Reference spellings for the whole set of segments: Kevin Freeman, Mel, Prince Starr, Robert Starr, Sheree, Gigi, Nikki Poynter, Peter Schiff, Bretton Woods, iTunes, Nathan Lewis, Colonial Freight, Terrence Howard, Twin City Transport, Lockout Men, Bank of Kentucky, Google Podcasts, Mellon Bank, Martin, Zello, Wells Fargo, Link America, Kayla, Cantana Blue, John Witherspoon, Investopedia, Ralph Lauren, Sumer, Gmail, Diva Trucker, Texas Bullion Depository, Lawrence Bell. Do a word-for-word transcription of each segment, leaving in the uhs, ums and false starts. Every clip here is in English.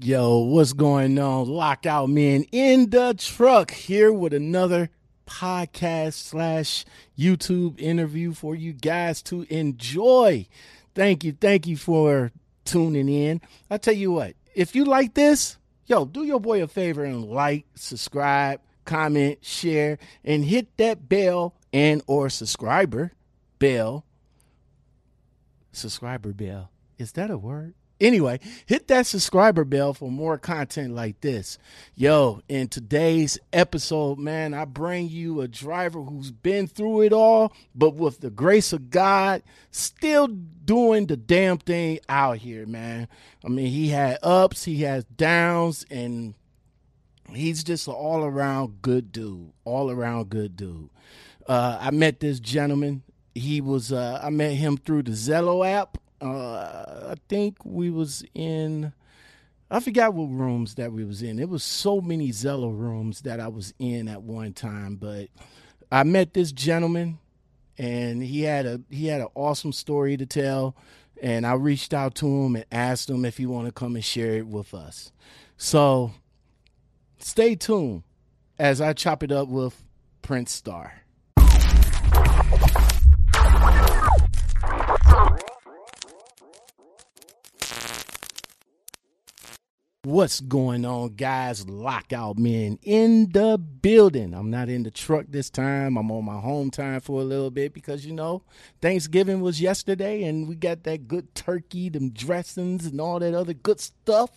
Yo, what's going on? Lockout Men in the truck here with another podcast slash YouTube interview for you guys to enjoy. Thank you. Thank you for tuning in. I tell you what, if you like this, yo, do your boy a favor and like, subscribe, comment, share, and hit that bell and or subscriber bell. Subscriber bell. Is that a word? Anyway, hit that subscriber bell for more content like this. Yo, in today's episode, man, I bring you a driver who's been through it all, but with the grace of God, still doing the damn thing out here, man. I mean, he had ups, he has downs, and he's just an all-around good dude, all-around good dude. Uh, I met this gentleman. He was, uh, I met him through the Zello app. Uh, I think we was in, I forgot what rooms that we was in. It was so many Zello rooms that I was in at one time, but I met this gentleman and he had a, he had an awesome story to tell. And I reached out to him and asked him if he want to come and share it with us. So stay tuned as I chop it up with Prince Starr. What's going on, guys? Lockout Men in the building. I'm not in the truck this time. I'm on my home time for a little bit because, you know, Thanksgiving was yesterday and we got that good turkey, them dressings and all that other good stuff.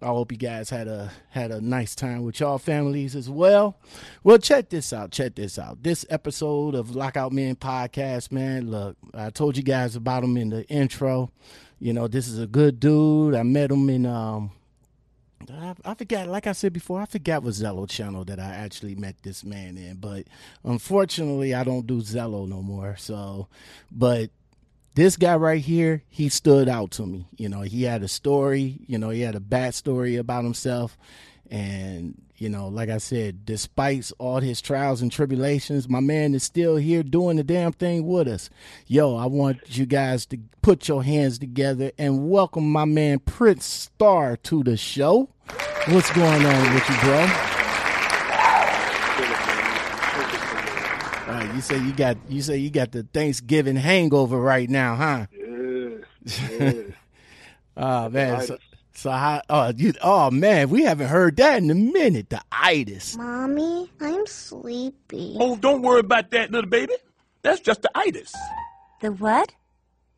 I hope you guys had a had a nice time with y'all families as well. Well, check this out. Check this out. This episode of Lockout Men podcast, man, look, I told you guys about him in the intro. You know, this is a good dude. I met him in, um, I, I forgot, like I said before, I forgot what Zello channel that I actually met this man in. But unfortunately, I don't do Zello no more. So, but this guy right here, he stood out to me. You know, he had a story, you know, he had a bad story about himself. And, you know, like I said, despite all his trials and tribulations, my man is still here doing the damn thing with us. Yo, I want you guys to put your hands together and welcome my man Prince Starr to the show. What's going on with you, bro? All right, you say you got you say you got the Thanksgiving hangover right now, huh? Yeah. yeah. Oh man. So, so how, oh, you, oh man, we haven't heard that in a minute. The itis. Mommy, I'm sleepy. Oh, don't worry about that, little baby. That's just the itis. The what?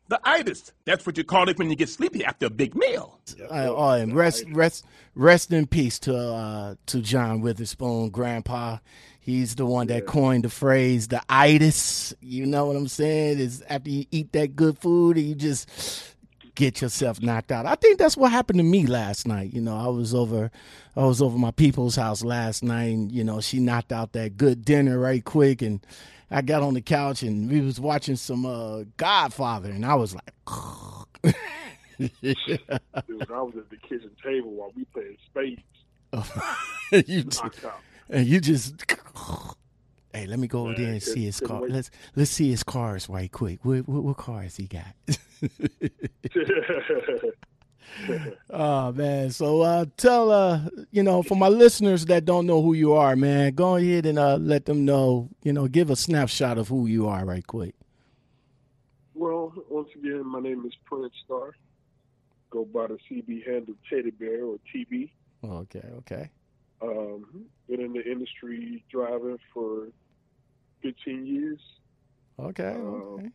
The itis. That's what you call it when you get sleepy after a big meal. Uh, oh, and rest, rest, rest in peace to uh, to John Witherspoon, Grandpa. He's the one that coined the phrase the itis. You know what I'm saying? Is after you eat that good food, and you just get yourself knocked out. I think that's what happened to me last night. You know, I was over, I was over my people's house last night, and you know, she knocked out that good dinner right quick, and I got on the couch and we was watching some uh, Godfather, and I was like, yeah. Dude, I was at the kitchen table while we played spades. you just, and you just. Hey, let me go over there and see his car. Let's let's see his cars right quick. What what, what cars he got? Oh man! So uh, tell uh, you know, for my listeners that don't know who you are, man, go ahead and uh, let them know. You know, give a snapshot of who you are right quick. Well, once again, my name is Prince Starr. Go by the C B handle Teddy Bear or T B. Okay, okay. Um, been in the industry driving for fifteen years. Okay, um, okay.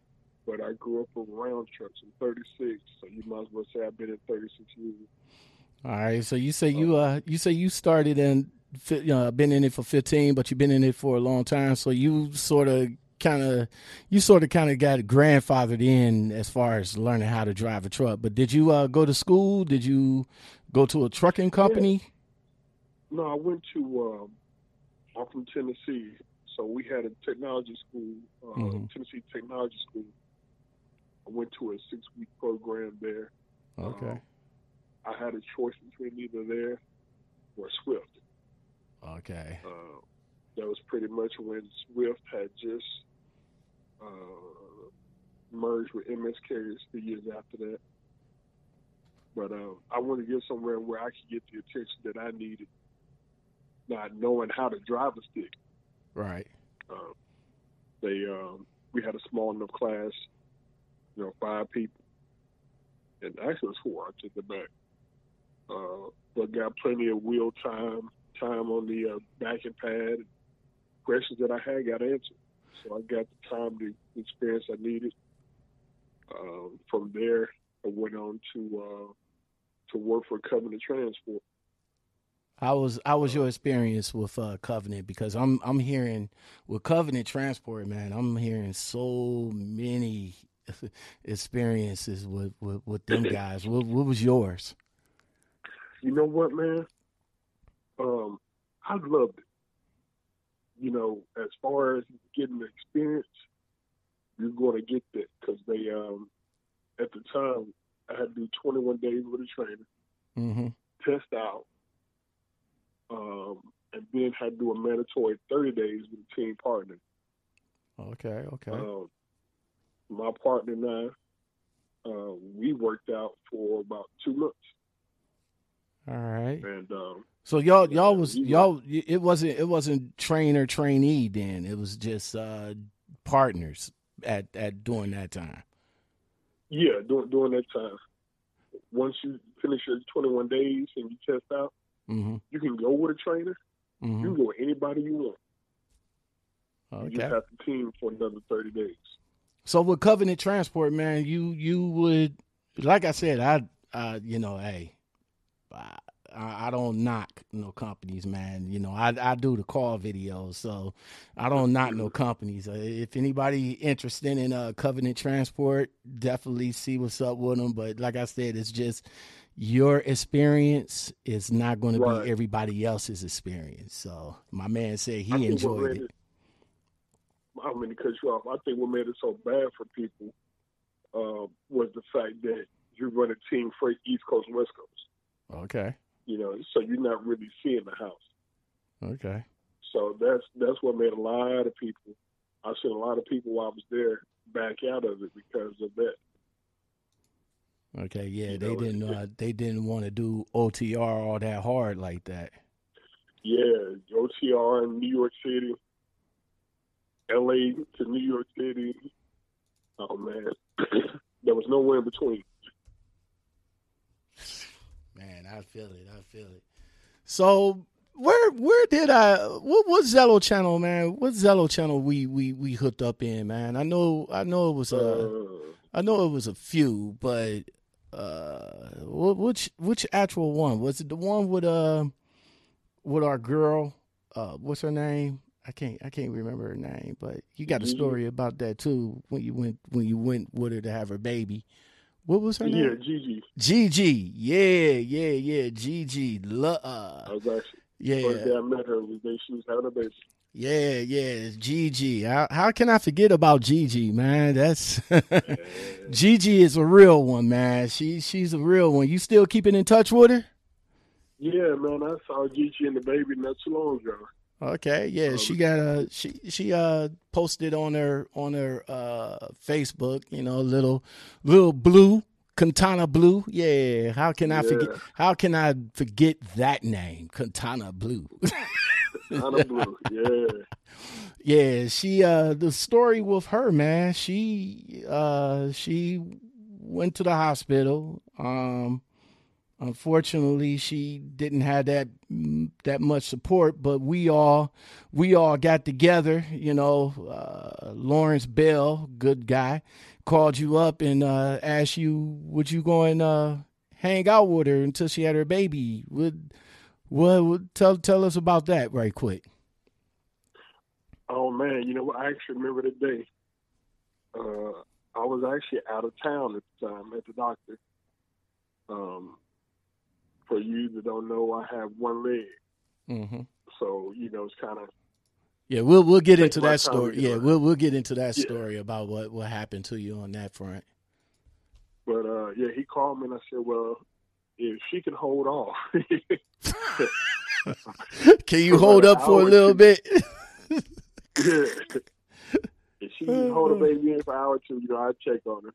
But I grew up around trucks. I'm thirty-six, so you might as well say I've been in thirty-six years. All right. So you say um, you uh you say you started and uh, been in it for fifteen, but you've been in it for a long time. So you sort of kind of you sort of kind of got grandfathered in as far as learning how to drive a truck. But did you uh, go to school? Did you go to a trucking company? Yeah. No, I went to, um, I'm from Tennessee, so we had a technology school, uh, mm-hmm. Tennessee Technology School. I went to a six-week program there. Okay. Um, I had a choice between either there or Swift. Okay. Uh, that was pretty much when Swift had just uh, merged with M S Carriers two years after that. but uh, I want to get somewhere where I can get the attention that I needed, not knowing how to drive a stick. Right. Um, they um, we had a small enough class, you know, five people, and actually it was four. I took it back, uh, but got plenty of wheel time, time on the uh, backing pad. Questions that I had got answered, so I got the time, the experience I needed. Uh, from there, I went on to uh, to work for Covenant Transport. I was I was your experience with uh, Covenant, because I'm I'm hearing with Covenant Transport, man, I'm hearing so many experiences with, with, with them guys. What, what was yours? You know what, man? Um, I loved it. You know, as far as getting the experience, you're going to get that, because they, um, at the time, I had to do twenty-one days with a trainer, mm-hmm. test out, um, and then had to do a mandatory thirty days with a team partner. Okay, okay. Um, my partner and I, uh, we worked out for about two months. All right. And um, so y'all, y'all was y'all. It wasn't it wasn't trainer trainee then. It was just uh, partners at, at during that time. Yeah, during during that time. Once you finish your twenty-one days and you test out, mm-hmm. you can go with a trainer. Mm-hmm. You can go with anybody you want. Okay. You just have to team for another thirty days. So with Covenant Transport, man, you you would, like I said, I uh, you know, hey. I, I don't knock no companies, man. You know, I, I do the call videos, so I don't knock no companies. If anybody interested in uh, Covenant Transport, definitely see what's up with them. But like I said, it's just your experience is not going right. to be everybody else's experience. So my man said he enjoyed it. it. I'm going to cut you off. I think what made it so bad for people uh, was the fact that you run a team for East Coast, West Coast. Okay. You know, so you're not really seeing the house. Okay. So that's that's what made a lot of people. I seen a lot of people while I was there back out of it because of that. Okay, yeah, you they know, didn't uh, they didn't want to do O T R all that hard like that. Yeah, O T R in New York City, L A to New York City. Oh man, there was nowhere in between. Man, I feel it. I feel it. So where where did I what what Zello channel, man? What Zello channel we we we hooked up in, man? I know I know it was a uh, I know it was a few, but uh, which which actual one was it? The one with uh with our girl? Uh, what's her name? I can't I can't remember her name, but you got a story about that too when you went when you went with her to have her baby. What was her yeah, name? Yeah, Gigi. Gigi. Yeah, yeah, yeah. Gigi. Lo- uh, I was actually, yeah. First day I met her was when she was having a baby. Yeah, yeah. Gigi. How, how can I forget about Gigi, man? That's yeah. Gigi is a real one, man. She she's a real one. You still keeping in touch with her? Yeah, man. I saw Gigi and the baby not too long ago. Okay, yeah, she got a she she uh posted on her on her uh Facebook, you know, little little blue Cantana Blue. Yeah, how can I yeah. forget? How can I forget that name, Cantana Blue? Cantana Blue, yeah, yeah. She uh the story with her, man. She uh she went to the hospital. Um. Unfortunately, she didn't have that that much support, but we all we all got together. You know, uh, Lawrence Bell, good guy, called you up and uh, asked you, would you go and uh, hang out with her until she had her baby? Would, would tell tell us about that right quick. Oh, man, you know, I actually remember the day. Uh, I was actually out of town at the time at the doctor. Um. For you that don't know, I have one leg, mm-hmm. so you know it's kind of yeah. We'll we'll get into that story. Yeah, we'll we'll get into that yeah. story about what, what happened to you on that front. But uh, yeah, he called me and I said, "Well, if she can hold off, can you hold up for a little bit? yeah, if she can hold a baby in for an hour or two, you know, I check on her.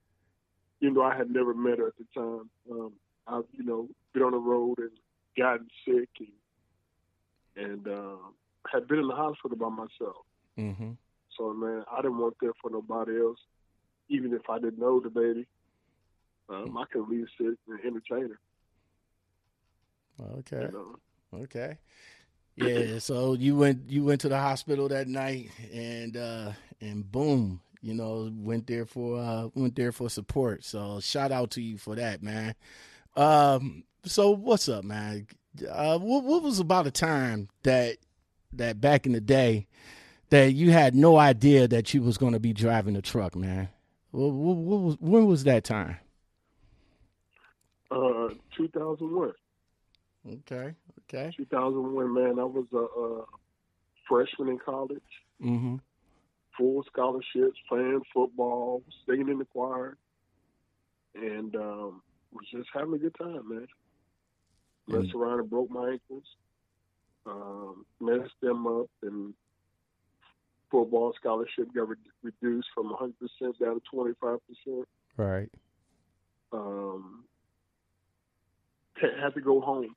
You know, I had never met her at the time." Um, I've, you know, been on the road and gotten sick and, and uh, had been in the hospital by myself. Mm-hmm. So, man, I didn't work there for nobody else, even if I didn't know the baby. Um, mm-hmm. I could at least sit and entertain her. Okay. You know? Okay. Yeah, so you went you went to the hospital that night, and uh, and boom, you know, went there for uh, went there for support. So shout out to you for that, man. Um, so what's up, man? Uh, what what was about a time that that back in the day that you had no idea that you was going to be driving a truck, man? What, what, what was, when was that time? Uh, two thousand one. Okay. Okay. two thousand one, man, I was a, a freshman in college. Mm-hmm. Full scholarships, playing football, singing in the choir, and um, was just having a good time, man. Mm-hmm. Messed around and broke my ankles, um, messed them up, and football scholarship got re- reduced from one hundred percent down to twenty-five percent. Right. Um, had to go home.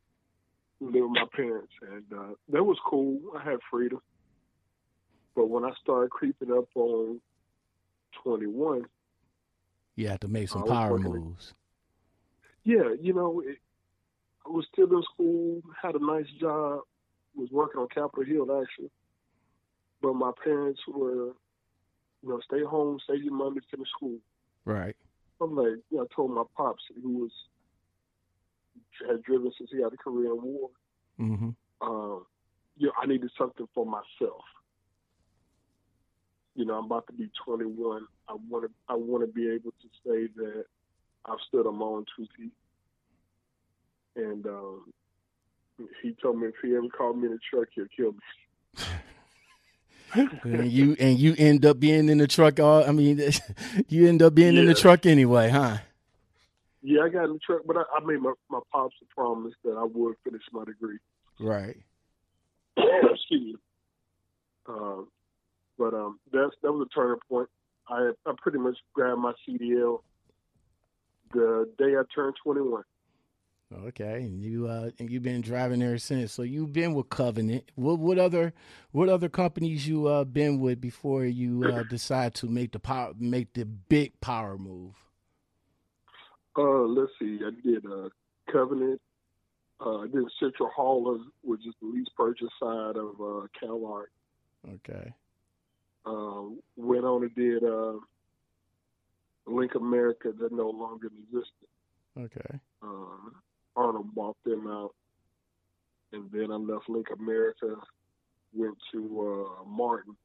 Live with my parents, and uh, that was cool. I had freedom, but when I started creeping up on twenty-one, you had to make some power moves. At, yeah, you know, it, I was still in school, had a nice job, was working on Capitol Hill actually, but my parents were, you know, stay home, save your money, finish school. Right. I'm like, you know, I told my pops who was. Had driven since he had the Korean War. Mm-hmm. Um, you know, I needed something for myself. You know, I'm about to be twenty-one. I want to. I want to be able to say that I've stood on my own two feet. And um, he told me if he ever called me in the truck, he'll kill me. and you and you end up being in the truck. All I mean, you end up being yeah. in the truck anyway, huh? Yeah, I got in the truck, but I, I made my, my pops a promise that I would finish my degree. Right. Excuse me. Um, but um, that's that was a turning point. I I pretty much grabbed my C D L the day I turned twenty-one. Okay, and you uh, and you've been driving ever since. So you've been with Covenant. What what other what other companies you uh been with before you uh, decide to make the power make the big power move? Uh, let's see. I did uh, Covenant. Uh, I did Central Holland, which is the lease purchase side of uh, CalArt. Okay. Uh, went on and did uh, Link America that no longer existed. Okay. Um, Arnold bought them out, and then I left Link America, went to uh, Martin,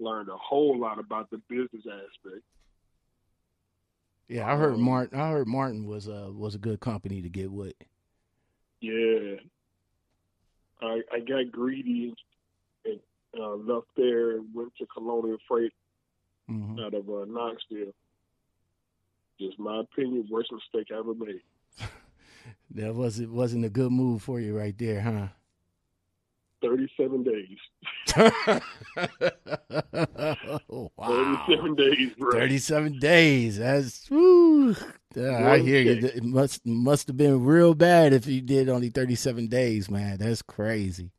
learned a whole lot about the business aspect. Yeah, I heard Martin. I heard Martin was a uh, was a good company to get with. Yeah, I I got greedy and uh, left there and went to Colonial Freight mm-hmm. out of uh, Knoxville. Just my opinion, worst mistake I ever made. That was it. Wasn't a good move for you, right there, huh? Thirty-seven days. Oh, wow. Thirty-seven days, bro. Thirty-seven days. That's woo. I hear you. It must must have been real bad if you did only thirty-seven days, man. That's crazy.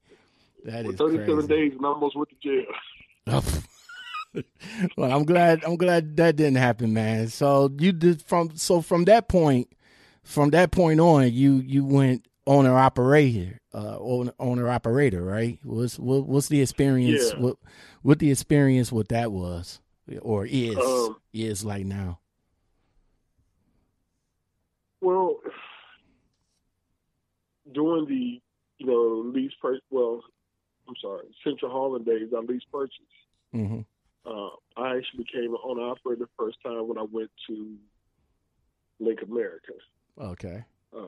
That well, is thirty-seven crazy. Days, and I almost went to jail. Well, I'm glad. I'm glad that didn't happen, man. So you did from. So from that point, from that point on, you you went. Owner operator, uh, owner, owner operator, right? What's what, what's the experience? Yeah. What what the experience? What that was or is um, is like now? Well, during the you know lease purchase. Well, I'm sorry, Central Holland days, I lease purchase. Mm-hmm. Uh, I actually became an owner operator the first time when I went to Link America. Okay. Uh,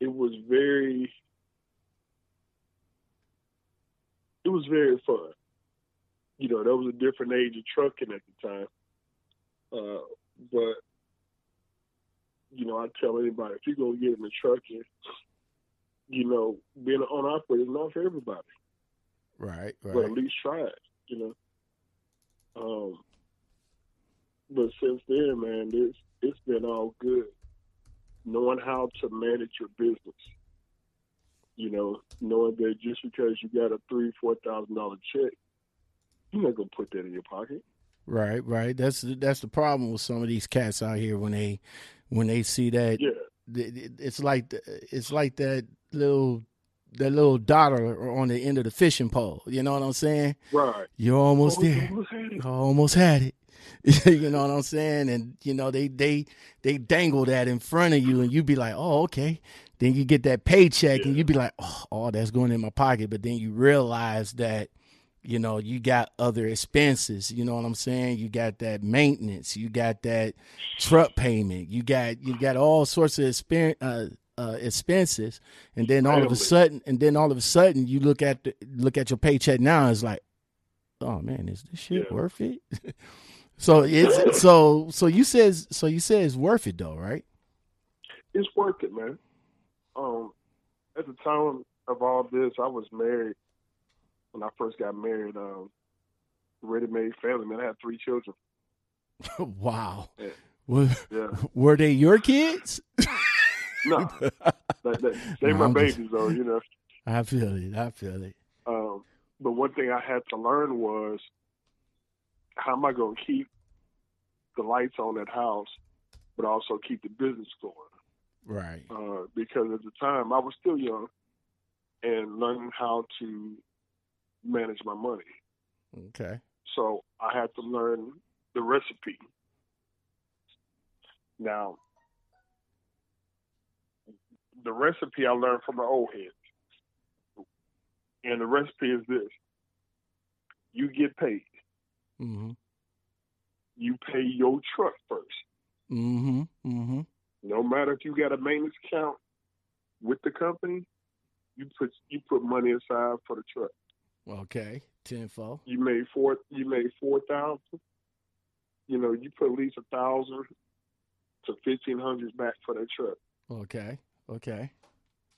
It was very, it was very fun. You know, that was a different age of trucking at the time. Uh, but, you know, I tell anybody, if you go get into trucking, you know, being an owner operator is not for everybody. Right, right. But at least try it, you know. Um, but since then, man, it's it's been all good. knowing how to manage your business. You know, knowing that just because you got a three, four thousand dollar check, you're not gonna put that in your pocket. Right, right. That's that's the problem with some of these cats out here when they when they see that. Yeah. It's like it's like that little that little dollar on the end of the fishing pole. You know what I'm saying? Right. You're almost, almost there. Almost had it. Almost had it. You know what I'm saying? And you know they they they dangle that in front of you, and you be like, oh, okay. Then you get that paycheck, yeah. and you be like, oh, oh, that's going in my pocket. But then you realize that, you know, you got other expenses. You know what I'm saying? You got that maintenance. You got that truck payment. You got you got all sorts of expen- uh, uh, expenses. And then all of a sudden, and then all of a sudden, you look at the, look at your paycheck now. And it's like, oh man, is this shit yeah. worth it? so it's so so you says so you said it's worth it though, right? It's worth it, man. Um, at the time of all this, I was married. When I first got married, um, ready-made family, man, I had three children. Wow. Yeah. Were, yeah. were they your kids? No. they they, they no, my I'm babies, just, though, you know. I feel it. I feel it. Um, but one thing I had to learn was, how am I going to keep the lights on that house, but also keep the business going? Right. Uh, because at the time I was still young and learning how to manage my money. Okay. So I had to learn the recipe. Now, the recipe I learned from my old head. And the recipe is this. You get paid. Mm-hmm. You pay your truck first. Mm-hmm. Mm-hmm. No matter if you got a maintenance account with the company, you put you put money aside for the truck. Okay, tenfold. You made four. You made four thousand. You know, you put at least a thousand to fifteen hundred back for that truck. Okay, okay.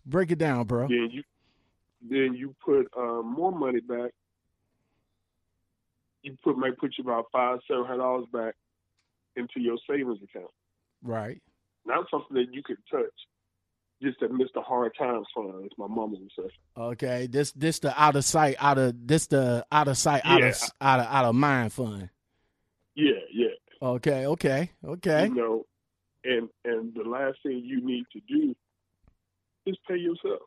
Break it down, bro. Then you then you put uh, more money back. You put might put you about five seven hundred dollars back into your savings account. Right. Not something that you could touch. Just that Mister Hard Times Fund, as my mama would say. Okay, this this the out of sight, out of this the out of sight, yeah. out of out of out of mind fund. Yeah, yeah. Okay, okay, okay. You know, and and the last thing you need to do is pay yourself.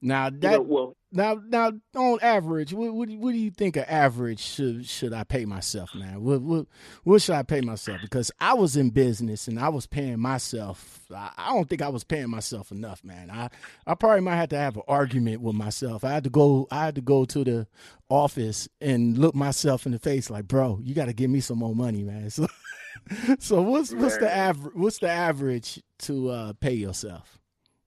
Now that you know, well, now now on average, what, what what do you think an average should should I pay myself, man? What what what should I pay myself? Because I was in business and I was paying myself. I, I don't think I was paying myself enough, man. I, I probably might have to have an argument with myself. I had to go I had to go to the office and look myself in the face like, bro, you got to give me some more money, man. So so what's man. what's the average what's the average to uh, pay yourself?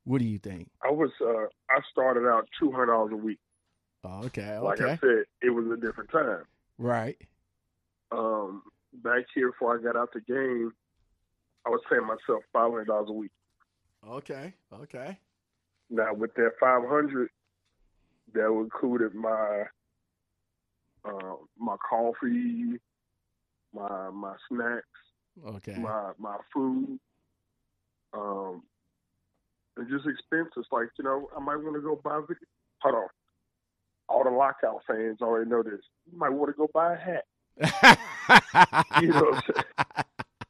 What do you think? I was uh, I started out two hundred dollars a week. Oh, okay, okay. Like I said, it was a different time. Right. Um, back here before I got out the game, I was paying myself five hundred dollars a week. Okay, okay. Now with that five hundred, that included my uh, my coffee, my my snacks, okay, my my food, um. And just expenses, like, you know, I might want to go buy, hold on, all the Lockout fans already know this. You might want to go buy a hat. You know what I'm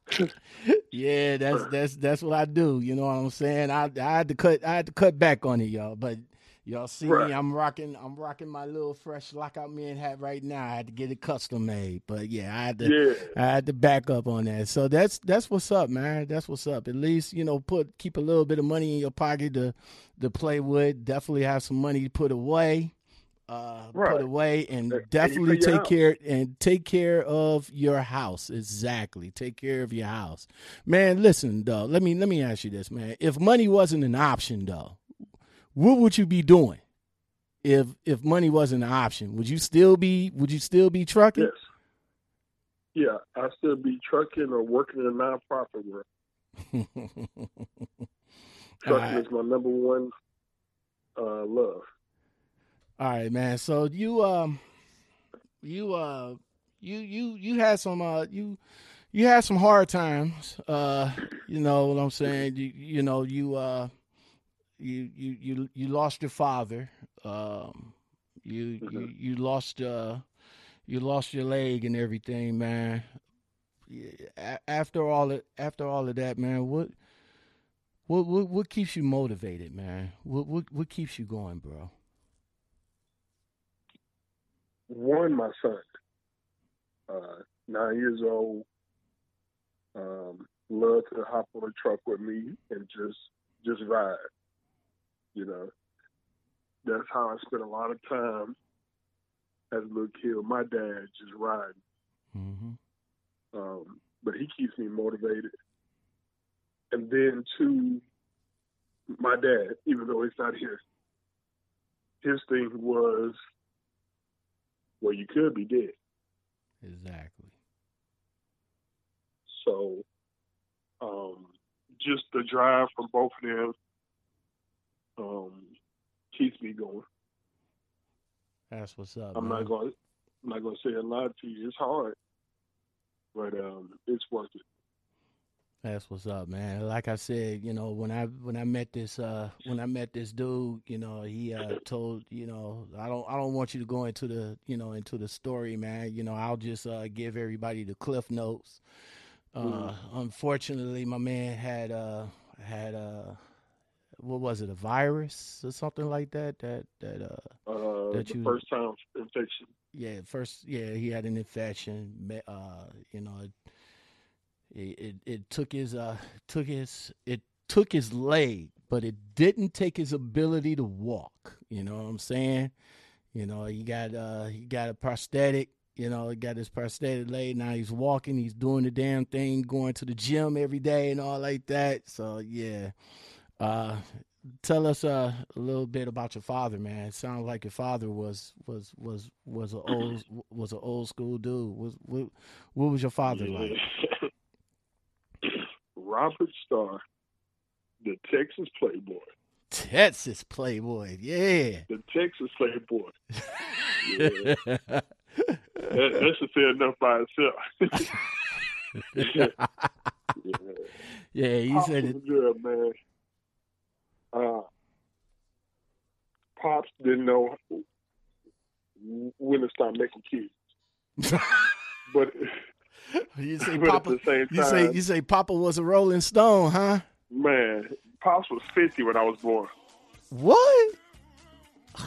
saying? Yeah, that's that's that's what I do. You know what I'm saying? I I had to cut I had to cut back on it, y'all. But y'all see right. me, I'm rocking I'm rocking my little fresh Lockout Men hat right now. I had to get it custom made, but yeah, I had to yeah. I had to back up on that. So that's that's what's up, man. That's what's up. At least, you know, put keep a little bit of money in your pocket to to play with. Definitely have some money put away, uh, right. put away, and that, definitely take house. care and take care of your house. Exactly, take care of your house, man. Listen, though, let me let me ask you this, man. If money wasn't an option, though. What would you be doing if if money wasn't an option? Would you still be would you still be trucking? Yes. Yeah, I'd still be trucking or working in a nonprofit world. Trucking right. is my number one uh, love. All right, man. So you um you uh you you you had some uh you you had some hard times. Uh, you know what I'm saying? You, you know, you, uh, you, you, you, you lost your father. Um, you, mm-hmm. you, you lost, uh, you lost your leg and everything, man. After all, of, after all of that, man, what, what, what, what keeps you motivated, man? What, what, what keeps you going, bro? One, my son, uh, nine years old, um, loved to hop on a truck with me and just, just ride, you know. That's how I spent a lot of time as a little kid. My dad just riding. Mm-hmm. Um, but he keeps me motivated. And then two, my dad, even though he's not here, his thing was, well, you could be dead. Exactly. So, um, just the drive from both of them um, keeps me going. That's what's up. I'm man. not going. I'm not going to say a lot to you. It's hard, but um, it's worth it. That's what's up, man. Like I said, you know, when I when I met this uh, when I met this dude, you know, he uh, told, you know, I don't I don't want you to go into the, you know, into the story, man. You know, I'll just uh, give everybody the cliff notes. Uh, mm-hmm. Unfortunately, my man had uh, had uh, what was it, a virus or something like that? That that uh, uh that the you, first time infection. Yeah, first yeah, he had an infection. Uh, you know. It, It, it it took his uh took his it took his leg, but it didn't take his ability to walk. You know what I'm saying? You know, he got uh he got a prosthetic. You know, he got his prosthetic leg. Now he's walking. He's doing the damn thing, going to the gym every day and all like that. So yeah, uh, tell us uh, a little bit about your father, man. It sounds like your father was was was was an old was an old school dude. Was what what was your father yeah. like? Robert Starr, the Texas Playboy. Texas Playboy, yeah. The Texas Playboy. Yeah. that, that should say enough by itself. yeah. yeah, yeah, you Pops said it. Good, man. Uh, Pops didn't know when to start making kids, but. You say, Papa, time, you, say, you say Papa was a Rolling Stone, huh? Man, Pops was fifty when I was born. What?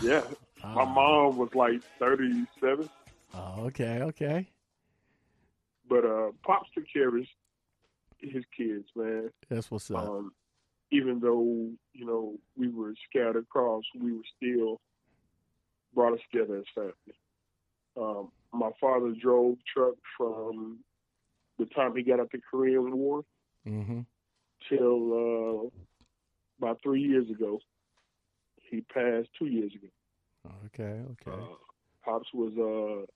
Yeah. Oh. My mom was like thirty-seven. Oh, okay, okay. But uh, Pops took care of his, his kids, man. That's what's up. Um, even though, you know, we were scattered across, we were still brought us together as family. Um, my father drove truck from the time he got out the Korean War mm-hmm. till uh, about three years ago. He passed two years ago. Okay, okay. Uh, Pops was uh,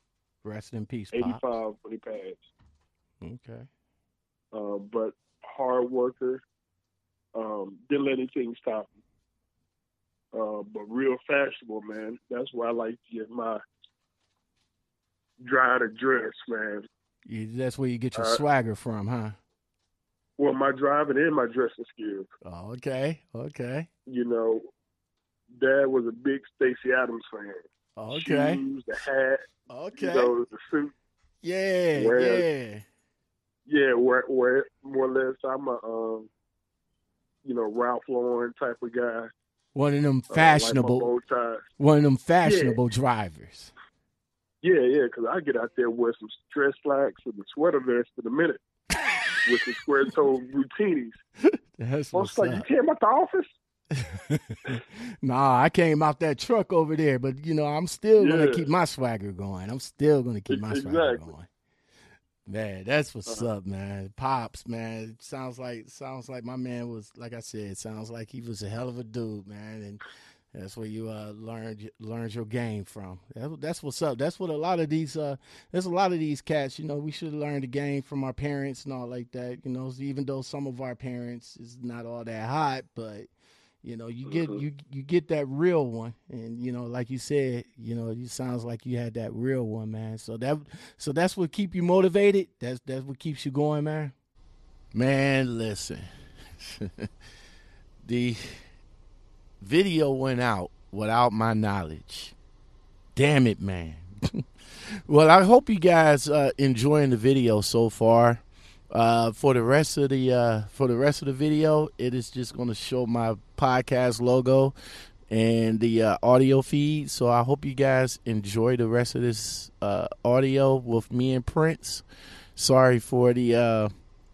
rest in peace. eighty-five Pops. When he passed. Okay. Uh, but hard worker, um, didn't let anything stop him. Uh, but real fashionable, man. That's why I like to get my dry to dress, man. Yeah, that's where you get your uh, swagger from, huh? Well, my driving and my dressing skills. Oh, okay, okay. You know, Dad was a big Stacey Adams fan. Okay. Shoes, the hat. Okay. You know, the suit. Yeah, whereas, yeah. Yeah, where, where more or less I'm a, um, you know, Ralph Lauren type of guy. One of them fashionable. Uh, like my bow ties. One of them fashionable yeah. drivers. Yeah, yeah, because I get out there with some dress slacks and a sweater vest in a minute with some square-toed bikinis. That's what's like, up. You came out the office? Nah, I came out that truck over there, but, you know, I'm still yeah. going to keep my swagger going. I'm still going to keep my exactly. swagger going. Man, that's what's uh-huh. up, man. Pops, man. It sounds like sounds like my man was, like I said, it sounds like he was a hell of a dude, man, and that's where you uh, learned learned your game from. That, that's what's up. That's what a lot of these uh, there's a lot of these cats. You know, we should learn the game from our parents and all like that. You know, even though some of our parents is not all that hot, but You know, you get mm-hmm. you you get that real one, and you know, like you said, you know, it sounds like you had that real one, man. So that so that's what keeps you motivated. That's that's what keeps you going, man. Man, listen, the video went out without my knowledge. Damn it, man. Well, I hope you guys uh, enjoying the video so far. Uh, for the rest of the uh, for the rest of the video, it is just going to show my podcast logo and the uh, audio feed. So I hope you guys enjoy the rest of this uh, audio with me and Prince. Sorry for the uh,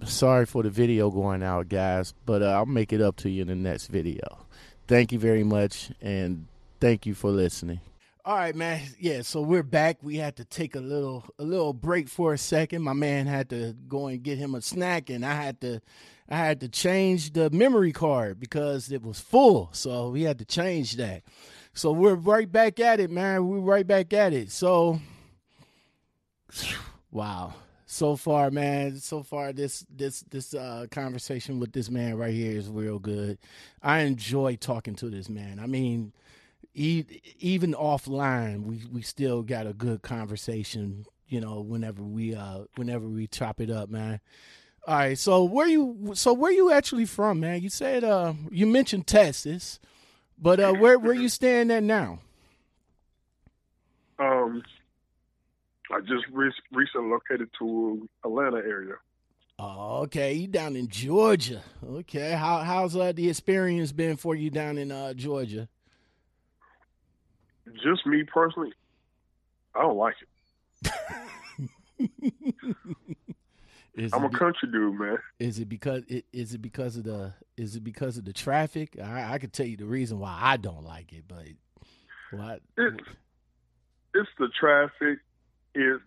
sorry for the video going out, guys, but uh, I'll make it up to you in the next video. Thank you very much, and thank you for listening. All right, man. Yeah, so we're back. We had to take a little a little break for a second. My man had to go and get him a snack, and I had to I had to change the memory card because it was full. So we had to change that. So we're right back at it, man. We're right back at it. So wow. So far, man, so far this this this uh, conversation with this man right here is real good. I enjoy talking to this man. I mean, even offline, we, we still got a good conversation, you know, whenever we uh whenever we chop it up, man. All right, so where you so where you actually from, man? You said uh you mentioned Texas, but uh where where you staying at now? Um, I just re- recently located to Atlanta area. Oh, okay, you down in Georgia? Okay, how how's uh, the experience been for you down in uh, Georgia? Just me personally, I don't like it. I'm a be- country dude, man. Is it because it is it because of the is it because of the traffic? I, I could tell you the reason why I don't like it, but well, I, it's it's the traffic. It's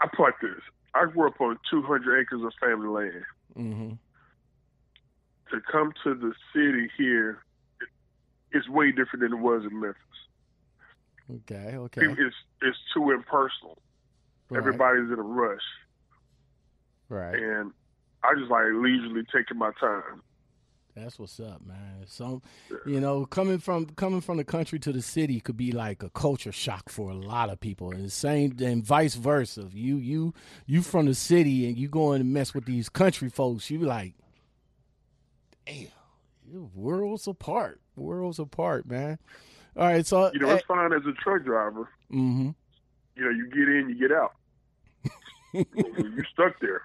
I put like this. I grew up on two hundred acres of family land. Mm-hmm. To come to the city here. It's way different than it was in Memphis. Okay, okay. It's it's too impersonal. Right. Everybody's in a rush. Right. And I just like leisurely taking my time. That's what's up, man. Some, yeah. You know, coming from coming from the country to the city could be like a culture shock for a lot of people, and the same and vice versa. You you you from the city and you going to mess with these country folks, you be like, damn. Worlds apart, worlds apart, man. All right, so you know it's uh, fine as a truck driver. Mm-hmm. You know, you get in, you get out. You're stuck there.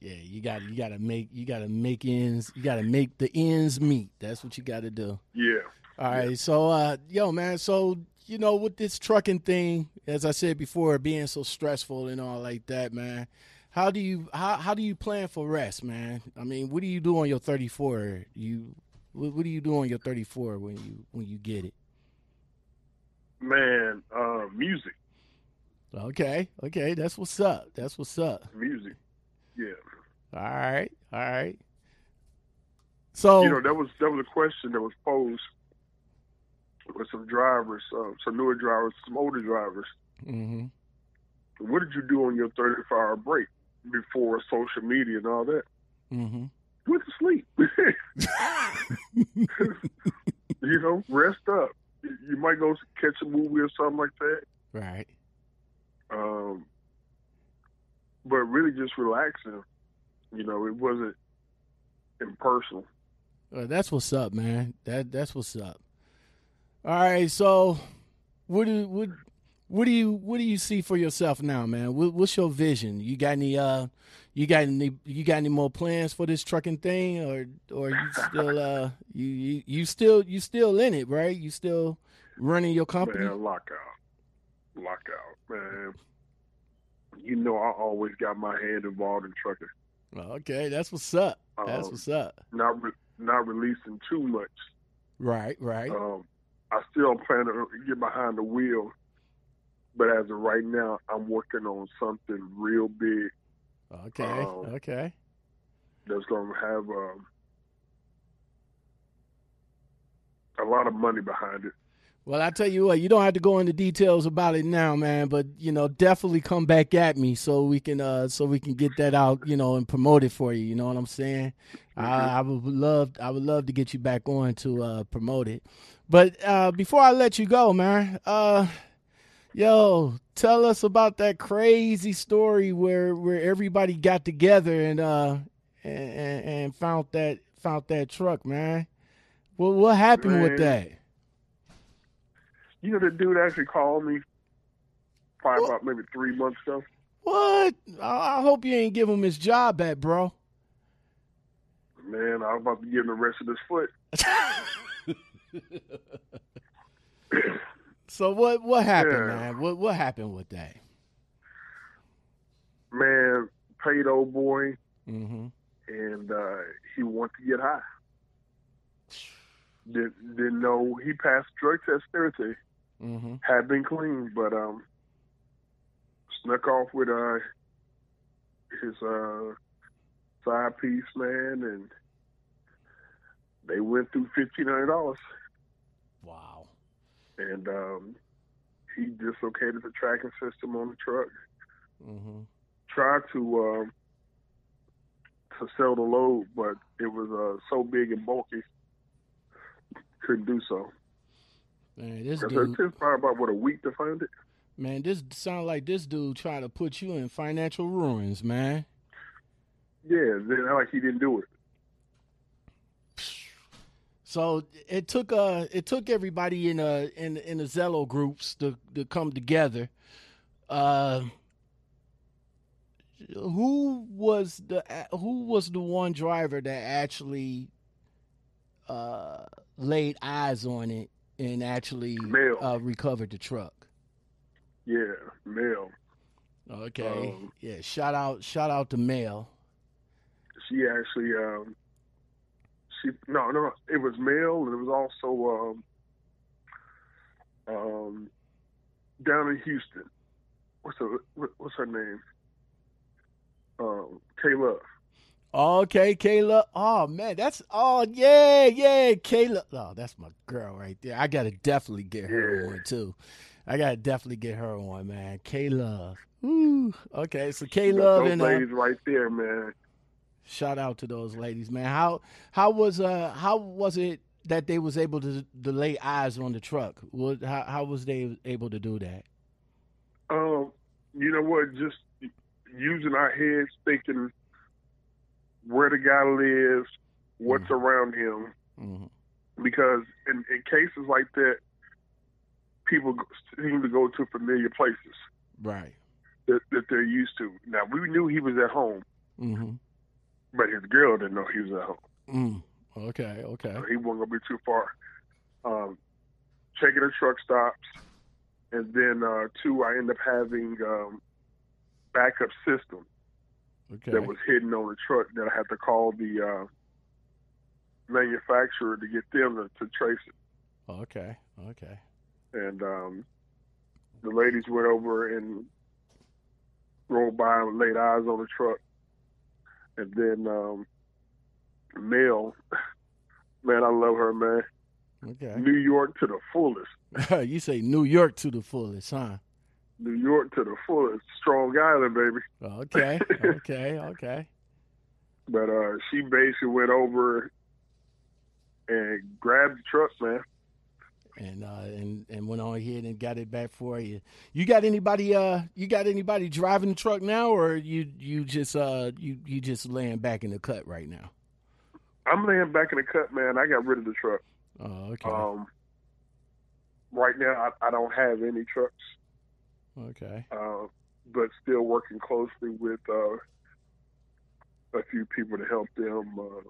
Yeah, you got you got to make you got to make ends. You got to make the ends meet. That's what you got to do. Yeah. All right, yeah. so uh, yo, man, so you know with this trucking thing, as I said before, being so stressful and all like that, man. How do you how, how do you plan for rest, man? I mean, what do you do on your thirty-four? You what, what do you do on your thirty-four when you when you get it? Man, uh, music. Okay, okay, that's what's up. That's what's up. Music, yeah. All right, all right. So you know that was that was a question that was posed with some drivers, uh, some newer drivers, some older drivers. Mm-hmm. What did you do on your thirty-four hour break? Before social media and all that, mm-hmm. Went to sleep. You know, rest up. You might go catch a movie or something like that, right? Um, but really just relaxing. You know, it wasn't impersonal. Uh, that's what's up, man. That that's what's up. All right, so what do what? What do you what do you see for yourself now, man? What, what's your vision? You got any uh, you got any you got any more plans for this trucking thing, or or you still uh you, you, you still you still in it, right? You still running your company? Man, lockout, lockout, man. You know I always got my hand involved in trucking. Okay, that's what's up. That's um, what's up. Not re- not releasing too much. Right, right. Um, I still plan to get behind the wheel. But as of right now, I'm working on something real big. Okay, um, okay. That's going to have um, a lot of money behind it. Well, I tell you what, you don't have to go into details about it now, man, but, you know, definitely come back at me so we can uh, so we can get that out, you know, and promote it for you. You know what I'm saying? Mm-hmm. I, I would love I would love to get you back on to uh, promote it. But uh, before I let you go, man, uh, yo, tell us about that crazy story where where everybody got together and uh and, and found that found that truck, man. What what happened man. with that? You know, the dude actually called me probably what? about maybe three months ago. What? I hope you ain't give him his job back, bro. Man, I'm about to give him the rest of his foot. So what what happened, yeah. man? What what happened with that? Man, paid old boy, mm-hmm. and uh, he wanted to get high. Did, didn't know he passed drug test therapy. Mm-hmm. Had been clean, but um, snuck off with uh, his uh, side piece, man, and they went through fifteen hundred dollars. Wow. And um, he dislocated the tracking system on the truck. Mm-hmm. Tried to um, to sell the load, but it was uh, so big and bulky, couldn't do so. Man, this dude, it took probably about what, a week to find it. Man, this sound like this dude trying to put you in financial ruins, man. Yeah, then like he didn't do it. So it took uh it took everybody in uh in in the Zello groups to to come together. Uh, who was the who was the one driver that actually uh laid eyes on it and actually uh, recovered the truck? Yeah, Mel. Okay. Um, yeah. Shout out, shout out to Mel. She actually. Um... She, no, no, it was Mel, and it was also um, um, down in Houston. What's her, what's her name? Um, Kayla. Okay, Kayla. Oh, man, that's, oh, yeah, yeah, Kayla. Oh, that's my girl right there. I got to definitely get her yeah. on, too. I got to definitely get her on, man. Kayla. Ooh. Okay, so Kayla. Those and, ladies uh, right there, man. Shout out to those ladies, man. How how was uh how was it that they was able to, to lay eyes on the truck? What how, how was they able to do that? Um, you know what? Just using our heads, thinking where the guy lives, what's mm-hmm. around him, mm-hmm. because in, in cases like that, people seem to go to familiar places, right? That, that they're used to. Now we knew he was at home. Mm-hmm. But his girl didn't know he was at home. Mm, okay, okay. So he wasn't going to be too far. Um, checking the truck stops. And then, uh, two, I end up having um backup system okay. that was hidden on the truck that I had to call the uh, manufacturer to get them to, to trace it. Okay, okay. And um, the ladies went over and rolled by and laid eyes on the truck. And then um, Mel, man, I love her, man. Okay. New York to the fullest. You say New York to the fullest, huh? New York to the fullest. Strong Island, baby. Okay, okay, okay. But uh, she basically went over and grabbed the truck, man. And uh, and and went on ahead and got it back for you. You got anybody? Uh, you got anybody driving the truck now, or you you just uh you you just laying back in the cut right now? I'm laying back in the cut, man. I got rid of the truck. Oh, okay. Um, right now I, I don't have any trucks. Okay. Uh, but still working closely with uh, a few people to help them uh,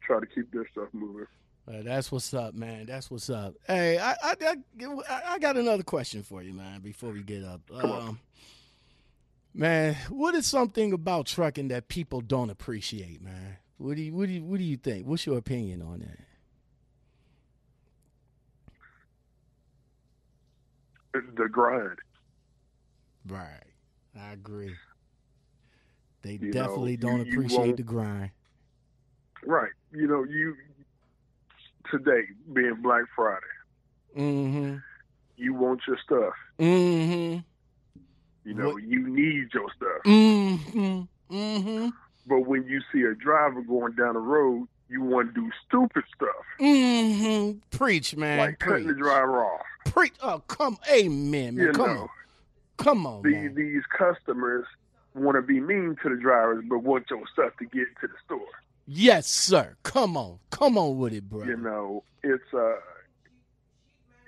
try to keep their stuff moving. Uh, that's what's up, man. That's what's up. Hey, I, I I I got another question for you, man, before we get up. Um, man, what is something about trucking that people don't appreciate, man? What do you what do you, what do you think? What's your opinion on that? The grind. Right. I agree. They you definitely know, don't you, appreciate you the grind. Right. You know, you Today being Black Friday, Mm-hmm. You want your stuff. Mm-hmm. You know, what? You need your stuff. Mm-hmm. Mm-hmm. But when you see a driver going down the road, you want to do stupid stuff. Mm-hmm. Preach, man. Like Preach. Cutting the driver off. Preach. Oh, come. Amen, man. You come know, on. Come on, the, man. These customers want to be mean to the drivers, but want your stuff to get to the store. Yes, sir. Come on. Come on with it, bro. You know, it's, uh,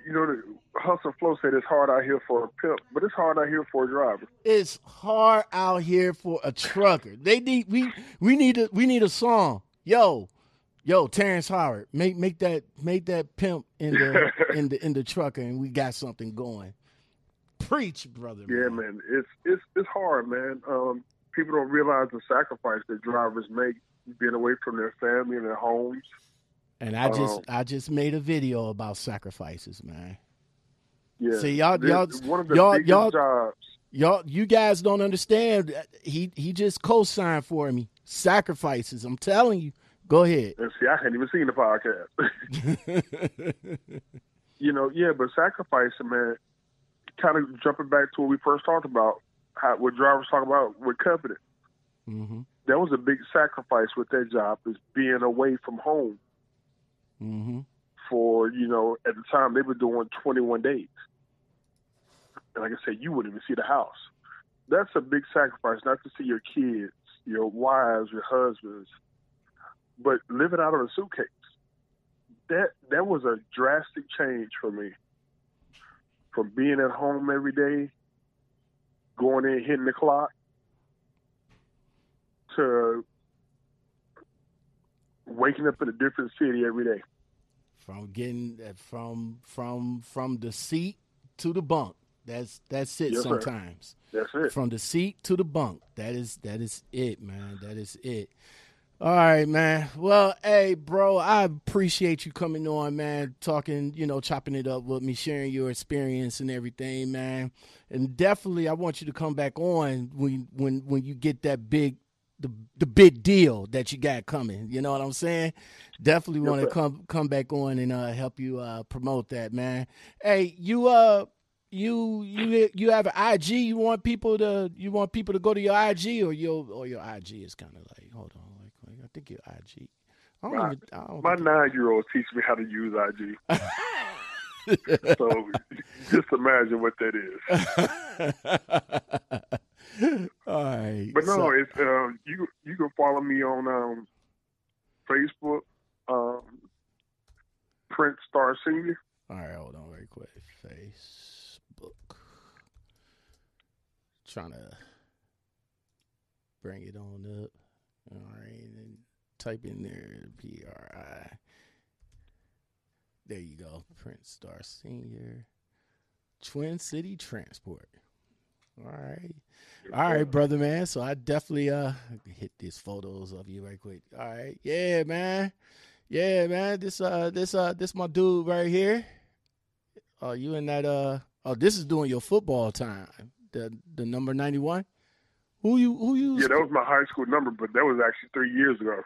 you know, the Hustle Flow said it's hard out here for a pimp, but it's hard out here for a driver. It's hard out here for a trucker. They need, we, we need a, we need a song. Yo, yo, Terrence Howard, make, make that, make that pimp in the, in the, in the trucker. And we got something going. Preach, brother. Yeah, man. man. It's, it's, it's hard, man. Um, people don't realize the sacrifice that drivers make. Being away from their family and their homes. And I just um, I just made a video about sacrifices, man. Yeah. See, y'all, this, y'all, one of the y'all, biggest y'all, jobs. Y'all, you guys don't understand. He he just co-signed for me. Sacrifices. I'm telling you. Go ahead. And see, I hadn't even seen the podcast. You know, yeah, but sacrifice, man, kind of jumping back to what we first talked about, how what drivers talk about with Covenant. Mm-hmm. That was a big sacrifice with that job, is being away from home. Mm-hmm. For, you know, at the time they were doing twenty-one days. And like I said, you wouldn't even see the house. That's a big sacrifice, not to see your kids, your wives, your husbands, but living out of a suitcase. That that was a drastic change for me. From being at home every day, going in, hitting the clock, to waking up in a different city every day. From getting from from from the seat to the bunk. That's that's it. Yes, sometimes. Sir. That's it. From the seat to the bunk. That is that is it, man. That is it. All right, man. Well, hey, bro, I appreciate you coming on, man, talking, you know, chopping it up with me, sharing your experience and everything, man. And definitely I want you to come back on when when when you get that big The the big deal that you got coming, you know what I'm saying? Definitely want to come come back on and uh, help you uh, promote that, man. Hey, you uh, you you you have an I G? You want people to you want people to go to your I G, or your or your I G is kind of like, hold on, like, like I think your I G. I don't my even, I don't my nine year old teach me how to use I G. So just imagine what that is. All right. But no, so, it's, uh, you you can follow me on um, Facebook, um, Prince Starr Senior. All right, hold on very quick. Facebook. Trying to bring it on up. All right, and type in there P R I. There you go, Prince Starr Senior, Twin City Transport. All right, all right, brother, man. So I definitely uh hit these photos of you right quick. All right, yeah, man, yeah, man. This uh, this uh, this my dude right here. Oh, you in that uh? Oh, this is doing your football time. The the number ninety-one. Who you who you? Yeah, that was my high school number, but that was actually three years ago.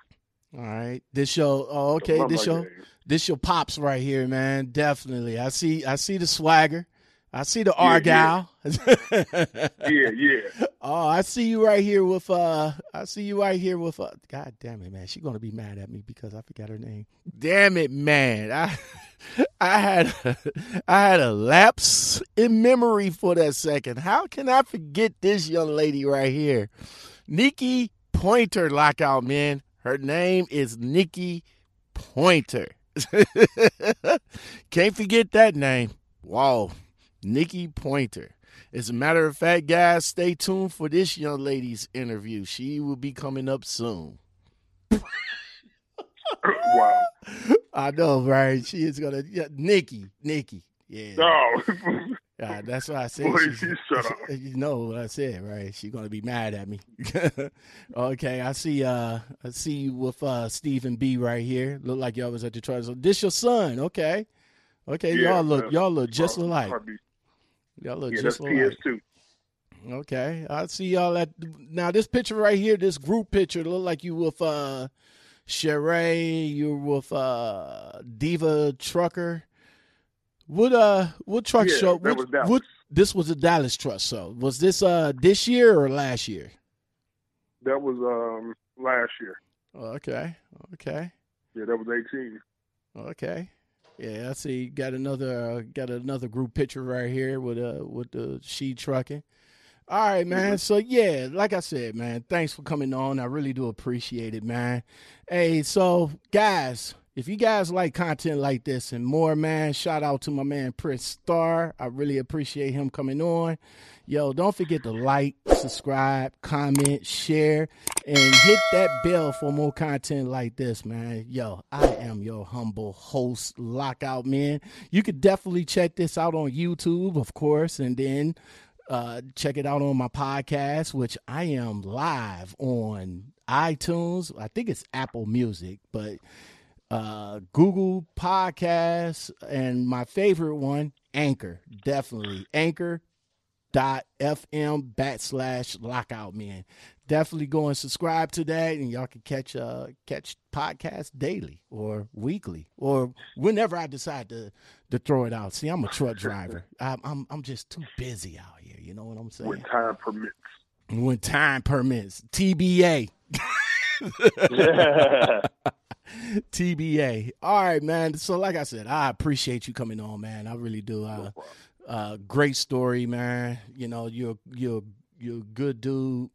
All right, this show. Oh, okay, this show. This your pops right here, man. Definitely, I see. I see the swagger. I see the yeah, Argyle. Yeah. yeah, yeah. Oh, I see you right here with. Uh, I see you right here with. Uh, God damn it, man! She's gonna be mad at me because I forgot her name. Damn it, man! I, I had, a, I had a lapse in memory for that second. How can I forget this young lady right here, Nikki Poynter, Lockout Men. Her name is Nikki Poynter. Can't forget that name. Wow. Nikki Poynter. As a matter of fact, guys, stay tuned for this young lady's interview. She will be coming up soon. Wow. I know, right? She is going to. Yeah, Nikki. Nikki. Yeah. No. Uh, that's what I said. Boy, she, shut up. You know what I said, right? She's gonna be mad at me. Okay, I see. Uh, I see you with uh, Stephen B right here. Look like y'all was at the trial. So this your son, okay? Okay, yeah, y'all look, uh, y'all look just uh, alike. Probably. Y'all look yeah, just alike. P S two. Okay, I see y'all at now. This picture right here, this group picture, look like you with uh, Sheree. You're with uh, Diva Trucker. What uh what truck yeah, show? That what, was Dallas. What, this was a Dallas truck show. Was this uh this year or last year? That was um last year. Okay, okay. Yeah, that was eighteen. Okay. Yeah, I see. Got another uh, got another group picture right here with uh with the she trucking. All right, man. So, yeah, like I said, man, thanks for coming on. I really do appreciate it, man. Hey, so, guys, if you guys like content like this and more, man, shout out to my man Prince Starr. I really appreciate him coming on. Yo, don't forget to like, subscribe, comment, share, and hit that bell for more content like this, man. Yo, I am your humble host, Lockout Man. You could definitely check this out on YouTube, of course, and then Uh, check it out on my podcast, which I am live on iTunes. I think it's Apple Music, but uh, Google Podcasts, and my favorite one, Anchor. Definitely anchor dot f m backslash Lockout Man. Definitely go and subscribe to that, and y'all can catch uh, catch podcasts daily or weekly or whenever I decide to to throw it out. See, I'm a truck driver. I'm I'm, I'm just too busy out here. You know what I'm saying? When time permits. When time permits. T B A. Yeah. T B A. All right, man. So, like I said, I appreciate you coming on, man. I really do. Uh, uh, great story, man. You know, you're you're you're a good dude.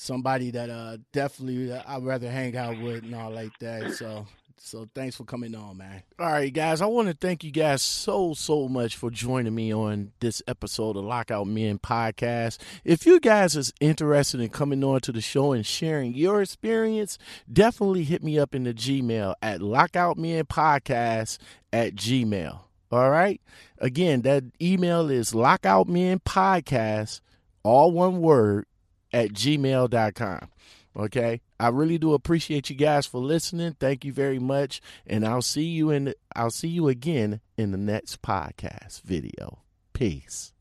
Somebody that uh definitely uh, I'd rather hang out with and all like that. So so thanks for coming on, man. All right, guys. I want to thank you guys so, so much for joining me on this episode of Lockout Men Podcast. If you guys is interested in coming on to the show and sharing your experience, definitely hit me up in the Gmail at lockoutmenpodcast at gmail. All right. Again, that email is lockoutmenpodcast, all one word, at gmail dot com. Okay. I really do appreciate you guys for listening. Thank you very much. And I'll see you in, I'll see you again in the next podcast video. Peace.